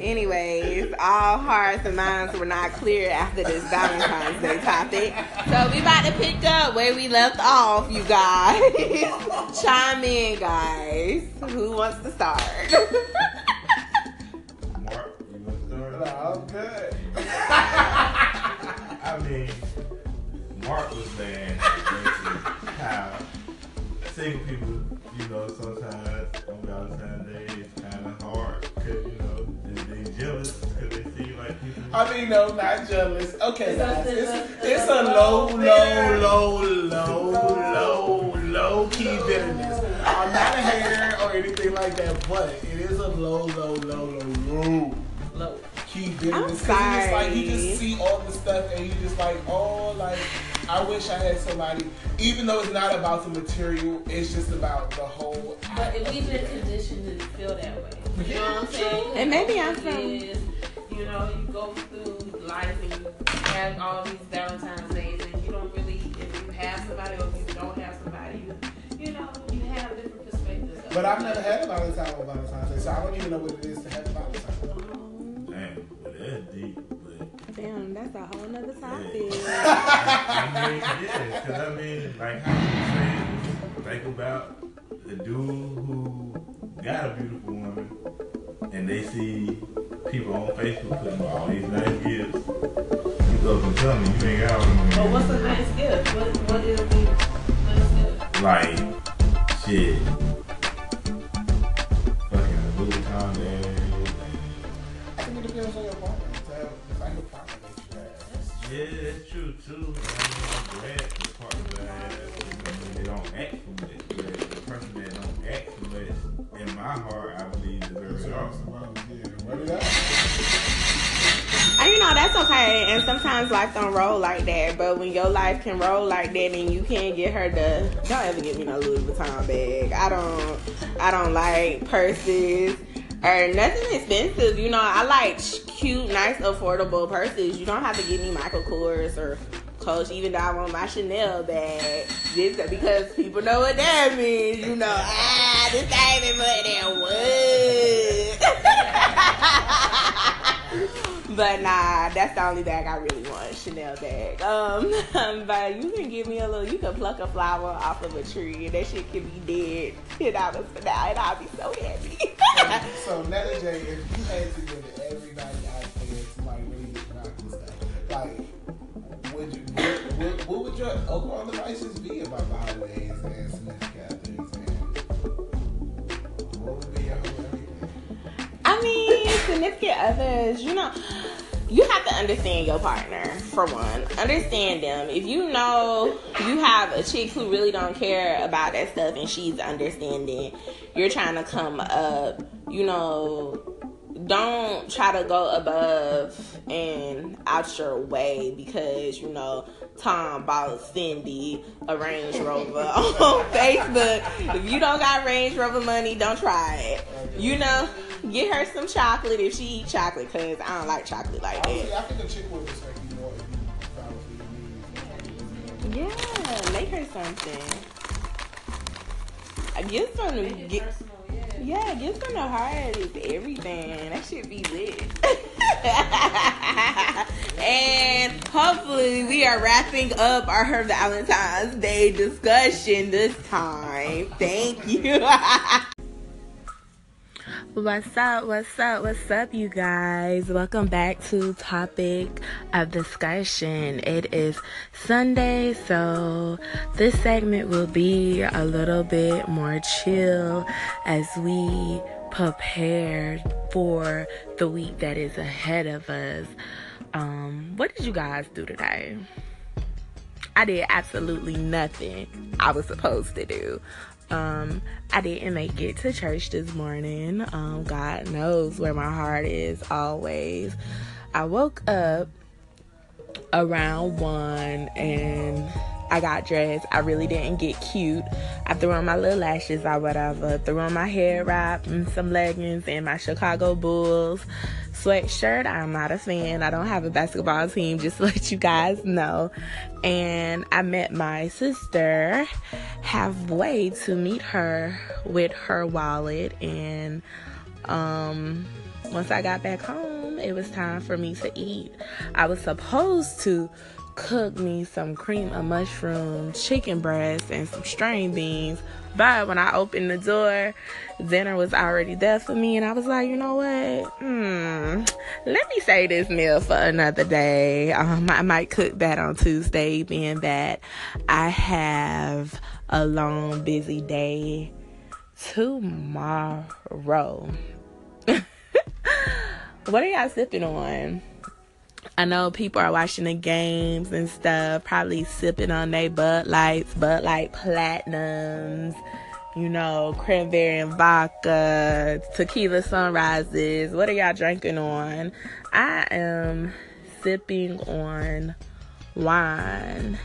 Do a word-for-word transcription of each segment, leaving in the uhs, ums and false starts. Anyways, all hearts and minds were not clear after this Valentine's Day topic. So we about to pick up where we left off, you guys. Chime in, guys. Who wants to start? Mark, you want to start? No, I'm good. I mean, Mark was saying how single people, you know, sometimes on Valentine's Day it's kind of hard because, you know, they, they jealous because they see like people. I mean, no, not jealous. Okay, guys, it's, it's a low, low, low, low, low, low key bitterness. I'm not a hater or anything like that, but it is a low, low, low, low, low, low key bitterness. Because it's like you just see all the stuff and you just like, oh, like. I wish I had somebody, even though it's not about the material, it's just about the whole. But if we've been conditioned to feel that way, you know what I'm saying? And maybe I'm saying, you know, you go through life and you have all these Valentine's days, and you don't really, if you have somebody or if you don't have somebody, you, you know, you have different perspectives. But I've never had a Valentine's or Valentine's Day, so I don't even know what it is to have a Valentine's Day. Damn, but that's deep. Damn, that's a whole nother topic. I mean, yeah, because I mean, like, how you say this? Think about the dude who got a beautiful woman, and they see people on Facebook putting all these nice gifts. You go and tell me you ain't got all them. But what's a nice gift? What what is a nice gift? Like, shit, fucking Louis Vuitton bags. I think it depends on your partner. Yeah, that's true too. I'm glad the part that they don't act for much. But the person that don't act for much, in my heart, I believe is very awesome. And you know, that's okay. And sometimes life don't roll like that. But when your life can roll like that, and you can't get her to, don't ever give me no Louis Vuitton bag. I don't, I don't like purses or nothing expensive. You know, I like cute, nice, affordable purses. You don't have to give me Michael Kors or Coach, even though I want my Chanel bag. Just because people know what that means, you know. Ah, this ain't even what that was. But nah, that's the only bag I really want, Chanel bag. Um, but you can give me a little. You can pluck a flower off of a tree, and that shit can be dead ten dollars for now, and I'll be so happy. So, Nella J, if you had to give it everybody out there to like really rock this stuff, like, would you, what, what, what would your overall devices be about the holidays and Smith Gatherings? And what would be your whole everything? I mean, significant others, you know. You have to understand your partner, for one. Understand them. If you know you have a chick who really don't care about that stuff and she's understanding, you're trying to come up, you know, don't try to go above and out your way because, you know, Tom bought Cindy a Range Rover on Facebook. If you don't got Range Rover money, don't try it. You know, get her some chocolate if she eat chocolate, because I don't like chocolate like that. I think a chick would respect you more if you found Yeah, make her something. I give some to get, personal, yeah. yeah, give some to heart is everything. That should be lit. And hopefully we are wrapping up our Her Valentine's Day discussion this time. Thank you. What's up, what's up, what's up, you guys? Welcome back to Topic of Discussion. It is Sunday, so this segment will be a little bit more chill as we prepare for the week that is ahead of us. Um, what did you guys do today? I did absolutely nothing I was supposed to do. Um, I didn't make it to church this morning. Um, God knows where my heart is always. I woke up around one and I got dressed. I really didn't get cute. I threw on my little lashes or whatever. Threw on my hair wrap and some leggings and my Chicago Bulls sweatshirt. I'm not a fan. I don't have a basketball team, just to let you guys know. And I met my sister halfway to meet her with her wallet. And um, once I got back home, it was time for me to eat. I was supposed to cook me some cream of mushroom, chicken breast, and some string beans. But when I opened the door, dinner was already there for me. And I was like, you know what? Hmm, let me save this meal for another day. Um, I might cook that on Tuesday, being that I have a long, busy day tomorrow. What are y'all sipping on? I know people are watching the games and stuff, probably sipping on their Bud Lights, Bud Light Platinums, you know, cranberry and vodka, tequila sunrises. What are y'all drinking on? I am sipping on wine,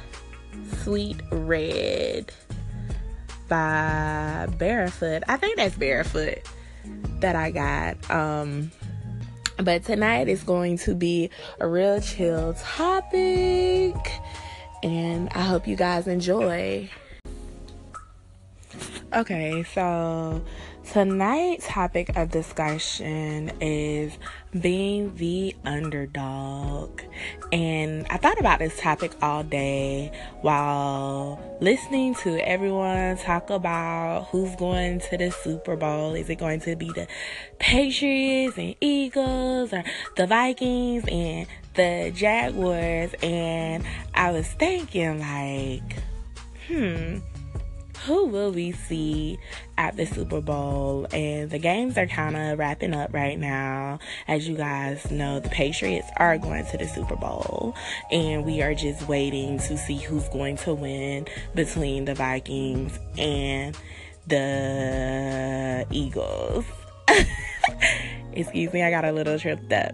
Sweet Red by Barefoot. I think that's Barefoot that I got. Um... But tonight is going to be a real chill topic, and I hope you guys enjoy. Okay, so tonight's topic of discussion is being the underdog. And I thought about this topic all day while listening to everyone talk about who's going to the Super Bowl. Is it going to be the Patriots and Eagles, or the Vikings and the Jaguars? And I was thinking, like, hmm, who will we see at the Super Bowl? And the games are kind of wrapping up right now. As you guys know, the Patriots are going to the Super Bowl, and we are just waiting to see who's going to win between the Vikings and the Eagles. Excuse me, I got a little tripped up.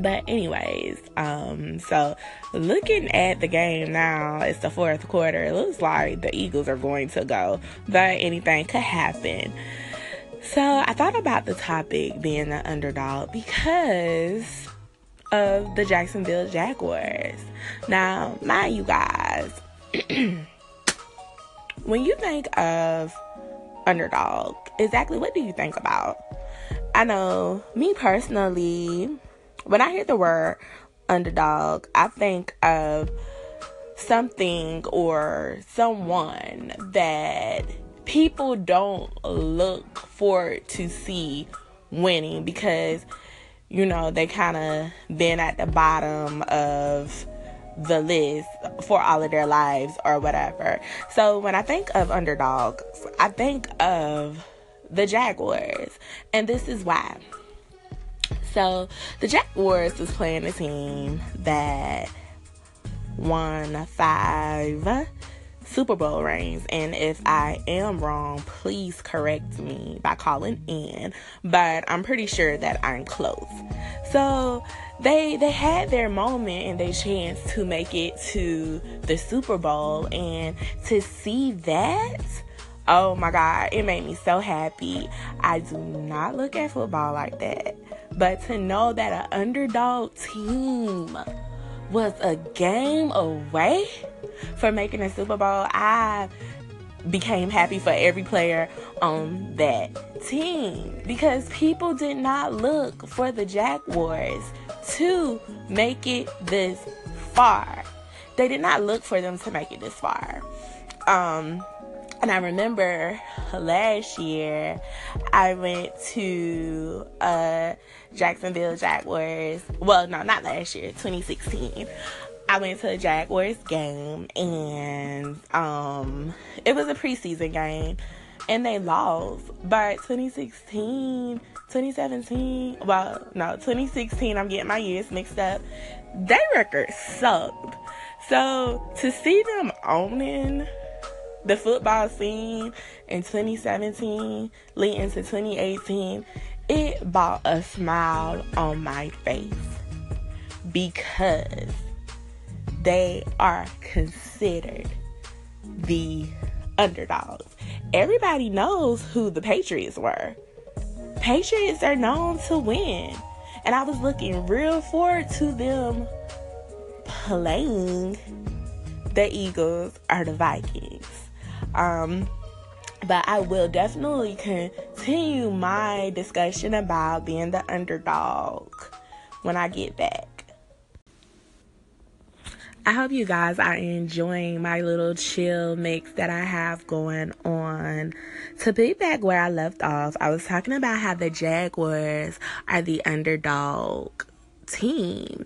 But anyways, um, so looking at the game now, it's the fourth quarter. It looks like the Eagles are going to go, but anything could happen. So I thought about the topic being the underdog because of the Jacksonville Jaguars. Now, mind you guys, when you think of underdog, exactly what do you think about? I know me personally, when I hear the word underdog, I think of something or someone that people don't look forward to see winning because, you know, they kind of been at the bottom of the list for all of their lives or whatever. So when I think of underdogs, I think of the Jaguars, and this is why. So, the Jaguars was playing a team that won five Super Bowl rings. And if I am wrong, please correct me by calling in. But I'm pretty sure that I'm close. So, they they had their moment and their chance to make it to the Super Bowl. And to see that, oh my God, it made me so happy. I do not look at football like that. But to know that an underdog team was a game away from making a Super Bowl, I became happy for every player on that team. Because people did not look for the Jaguars to make it this far. They did not look for them to make it this far. Um... And I remember last year, I went to uh, Jacksonville Jaguars. Well, no, not last year, twenty sixteen. I went to a Jaguars game, and um, it was a preseason game, and they lost. But twenty sixteen, twenty seventeen, well, no, twenty sixteen, I'm getting my years mixed up. Their record sucked. So to see them owning the football scene in twenty seventeen leading to twenty eighteen, it brought a smile on my face because they are considered the underdogs. Everybody knows who the Patriots were. Patriots are known to win. And I was looking real forward to them playing the Eagles or the Vikings. Um, But I will definitely continue my discussion about being the underdog when I get back. I hope you guys are enjoying my little chill mix that I have going on. To be back where I left off, I was talking about how the Jaguars are the underdog team.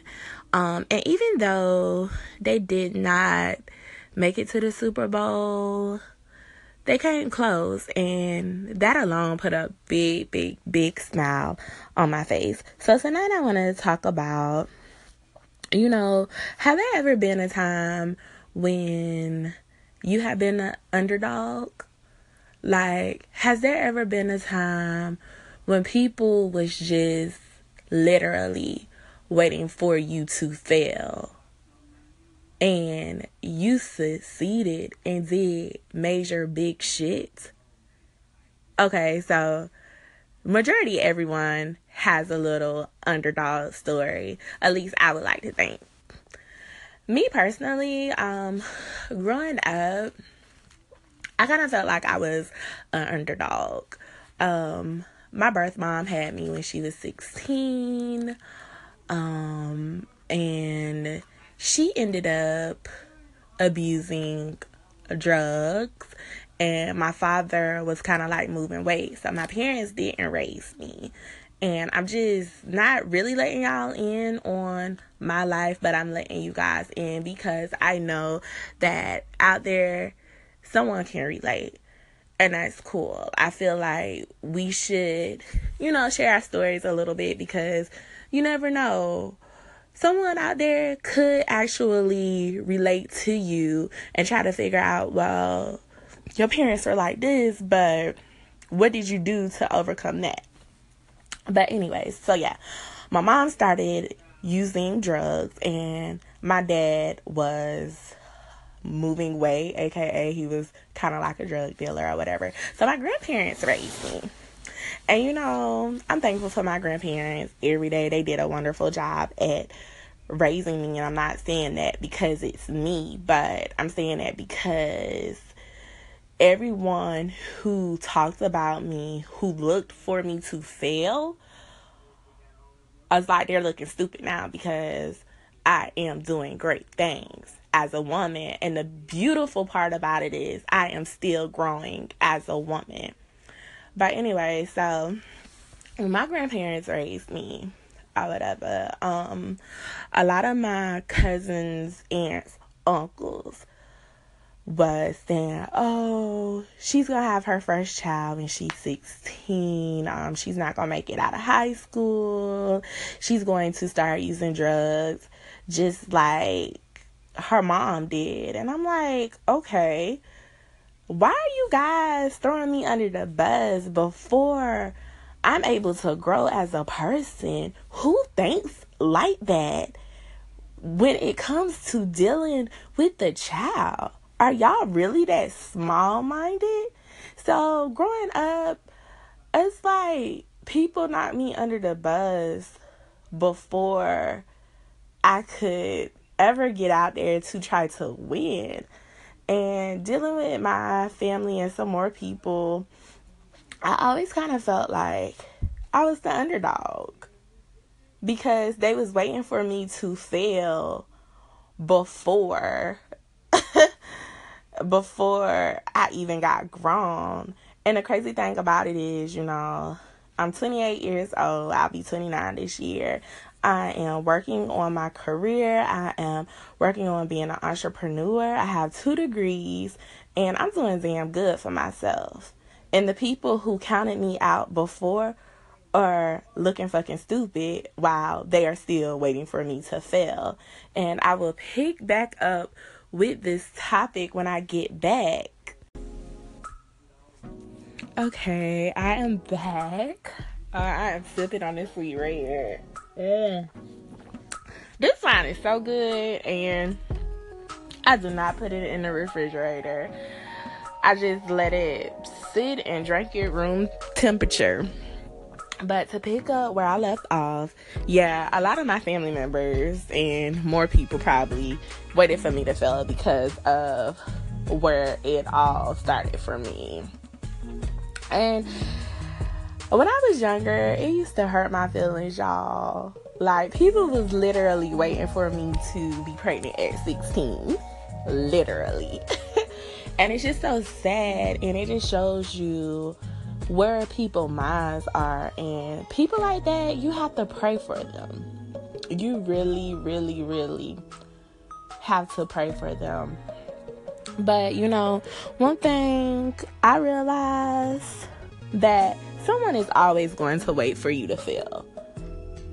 Um, and even though they did not make it to the Super Bowl, they came close, and that alone put a big, big, big smile on my face. So tonight I want to talk about, you know, have there ever been a time when you have been an underdog? Like, has there ever been a time when people was just literally waiting for you to fail? And you succeeded and did major big shit. Okay, so majority everyone has a little underdog story. At least I would like to think. Me personally, um, growing up, I kind of felt like I was an underdog. Um, my birth mom had me when she was sixteen. Um, and... She ended up abusing drugs, and my father was kind of like moving weight. So my parents didn't raise me, and I'm just not really letting y'all in on my life, but I'm letting you guys in because I know that out there someone can relate, and that's cool. I feel like we should, you know, share our stories a little bit because you never know. Someone out there could actually relate to you and try to figure out, well, your parents were like this, but what did you do to overcome that? But anyways, so yeah, my mom started using drugs and my dad was moving weight, A K A he was kind of like a drug dealer or whatever. So my grandparents raised me. And, you know, I'm thankful for my grandparents every day. They did a wonderful job at raising me. And I'm not saying that because it's me, but I'm saying that because everyone who talked about me, who looked for me to fail, I was like, they're looking stupid now because I am doing great things as a woman. And the beautiful part about it is I am still growing as a woman. But anyway, so my grandparents raised me or whatever. Um, a lot of my cousins, aunts, uncles was saying, oh, she's going to have her first child when she's sixteen. Um, she's not going to make it out of high school. She's going to start using drugs just like her mom did. And I'm like, okay. Why are you guys throwing me under the bus before I'm able to grow as a person? Who thinks like that when it comes to dealing with the child? Are y'all really that small-minded? So growing up, it's like people knocked me under the bus before I could ever get out there to try to win. And dealing with my family and some more people, I always kind of felt like I was the underdog because they was waiting for me to fail before, before I even got grown. And the crazy thing about it is, you know, I'm twenty-eight years old. I'll be twenty-nine this year. I am working on my career. I am working on being an entrepreneur. I have two degrees, and I'm doing damn good for myself. And the people who counted me out before are looking fucking stupid while they are still waiting for me to fail. And I will pick back up with this topic when I get back. Okay, I am back. Uh, I am sipping on this sweet red. Yeah. This wine is so good, and I do not put it in the refrigerator. I just let it sit and drink it room temperature. But to pick up where I left off, yeah, a lot of my family members and more people probably waited for me to fail because of where it all started for me. And when I was younger, it used to hurt my feelings, y'all. Like, people was literally waiting for me to be pregnant at sixteen. Literally. And it's just so sad. And it just shows you where people's minds are. And people like that, you have to pray for them. You really, really, really have to pray for them. But, you know, one thing I realized, that someone is always going to wait for you to fail.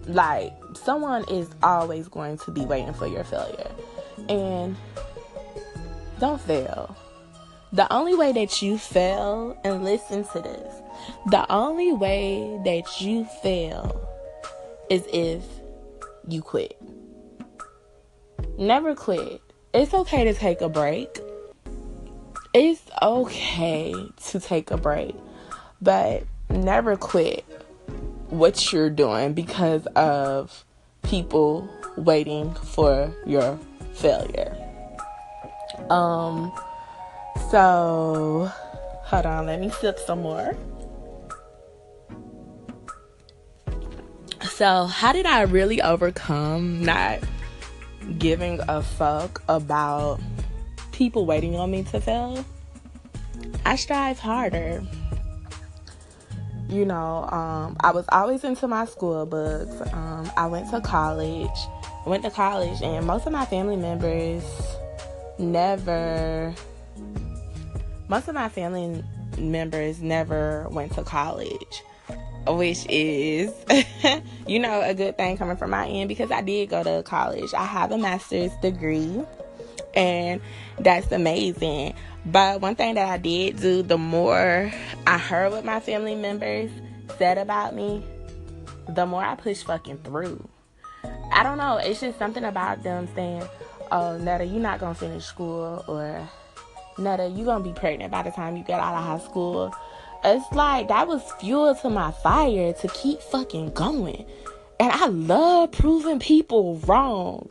Like, someone is always going to be waiting for your failure. And don't fail. The only way that you fail, and listen to this, the only way that you fail is if you quit. Never quit. It's okay to take a break. It's okay to take a break, but never quit what you're doing because of people waiting for your failure. Um, so hold on, let me sip some more. So, how did I really overcome not giving a fuck about people waiting on me to fail? I strive harder. You know, um, I was always into my school books. Um, I went to college. I went to college, and most of my family members never... Most of my family members never went to college, which is, you know, a good thing coming from my end, because I did go to college. I have a master's degree, and that's amazing. But one thing that I did do, the more I heard what my family members said about me, the more I pushed fucking through. I don't know, it's just something about them saying, oh, Netta, you're not gonna finish school, or Netta, you're gonna be pregnant by the time you get out of high school. It's like, that was fuel to my fire to keep fucking going. And I love proving people wrong.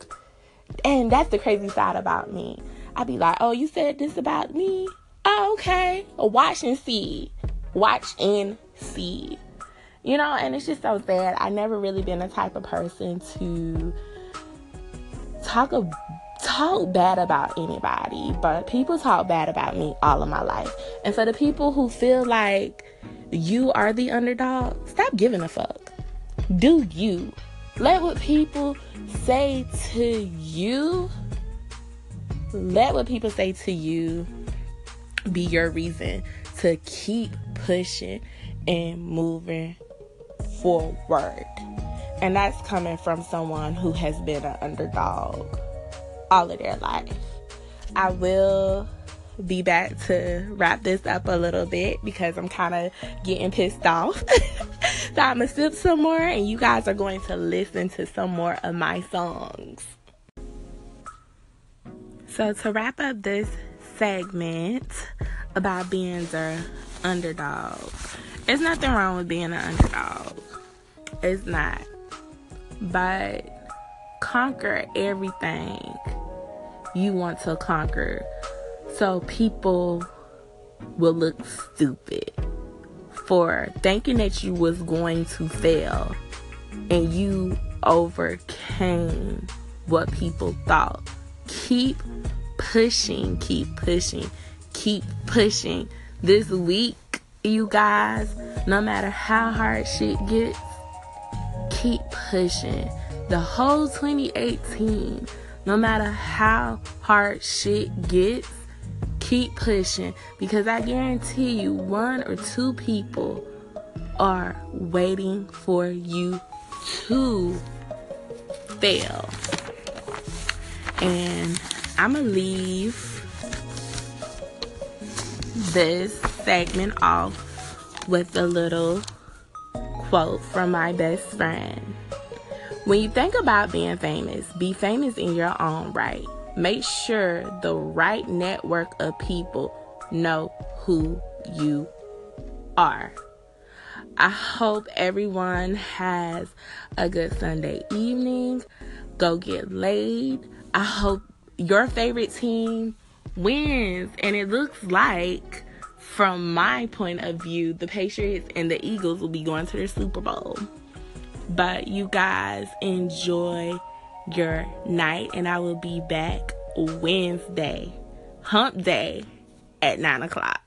And that's the crazy side about me. I be like, oh, you said this about me? Oh, okay. Watch and see. Watch and see. You know, and it's just so sad. I never really been the type of person to talk a, talk bad about anybody. But people talk bad about me all of my life. And for the people who feel like you are the underdog, stop giving a fuck. Do you. Let what people say to you, let what people say to you be your reason to keep pushing and moving forward. And that's coming from someone who has been an underdog all of their life. I will be back to wrap this up a little bit because I'm kind of getting pissed off. So I'm going to sip some more, and you guys are going to listen to some more of my songs. So to wrap up this segment about being the underdog, there's nothing wrong with being an underdog. It's not. But conquer everything you want to conquer so people will look stupid for thinking that you was going to fail, and you overcame what people thought. Keep pushing, keep pushing, keep pushing. This week, you guys, no matter how hard shit gets, keep pushing. The whole twenty eighteen, no matter how hard shit gets, keep pushing, because I guarantee you one or two people are waiting for you to fail. And I'm going to leave this segment off with a little quote from my best friend. When you think about being famous, be famous in your own right. Make sure the right network of people know who you are. I hope everyone has a good Sunday evening. Go get laid. I hope your favorite team wins. And it looks like from my point of view, the Patriots and the Eagles will be going to their Super Bowl. But you guys enjoy your night, and I will be back Wednesday, hump day, at nine o'clock.